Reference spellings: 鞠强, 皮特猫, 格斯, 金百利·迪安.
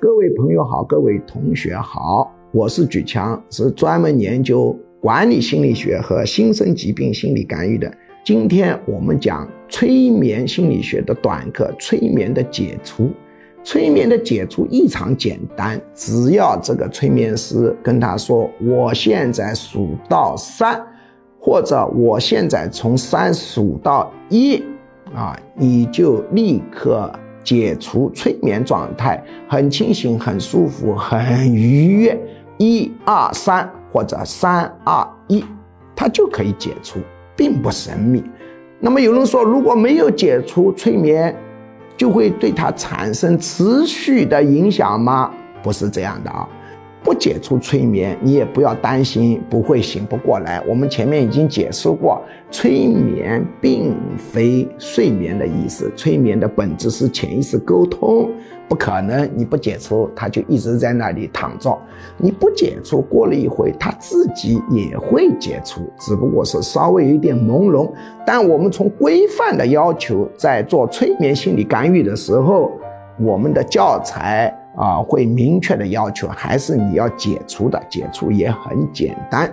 各位朋友好，各位同学好，我是举强，是专门研究管理心理学和新生疾病心理干预的。今天我们讲催眠心理学的短课，催眠的解除。催眠的解除异常简单，只要这个催眠师跟他说，我现在数到3，或者我现在从3数到1，你就立刻解除催眠状态，很清醒，很舒服，很愉悦，1、2、3或者3、2、1，它就可以解除，并不神秘。那么有人说，如果没有解除催眠，就会对它产生持续的影响吗？不是这样的啊。不解除催眠，你也不要担心不会醒不过来。我们前面已经解释过，催眠并非睡眠的意思，催眠的本质是潜意识沟通，不可能你不解除它就一直在那里躺着。你不解除，过了一会它自己也会解除，只不过是稍微有点朦胧。但我们从规范的要求，在做催眠心理干预的时候，我们的教材会明确的要求，还是你要解除的，解除也很简单。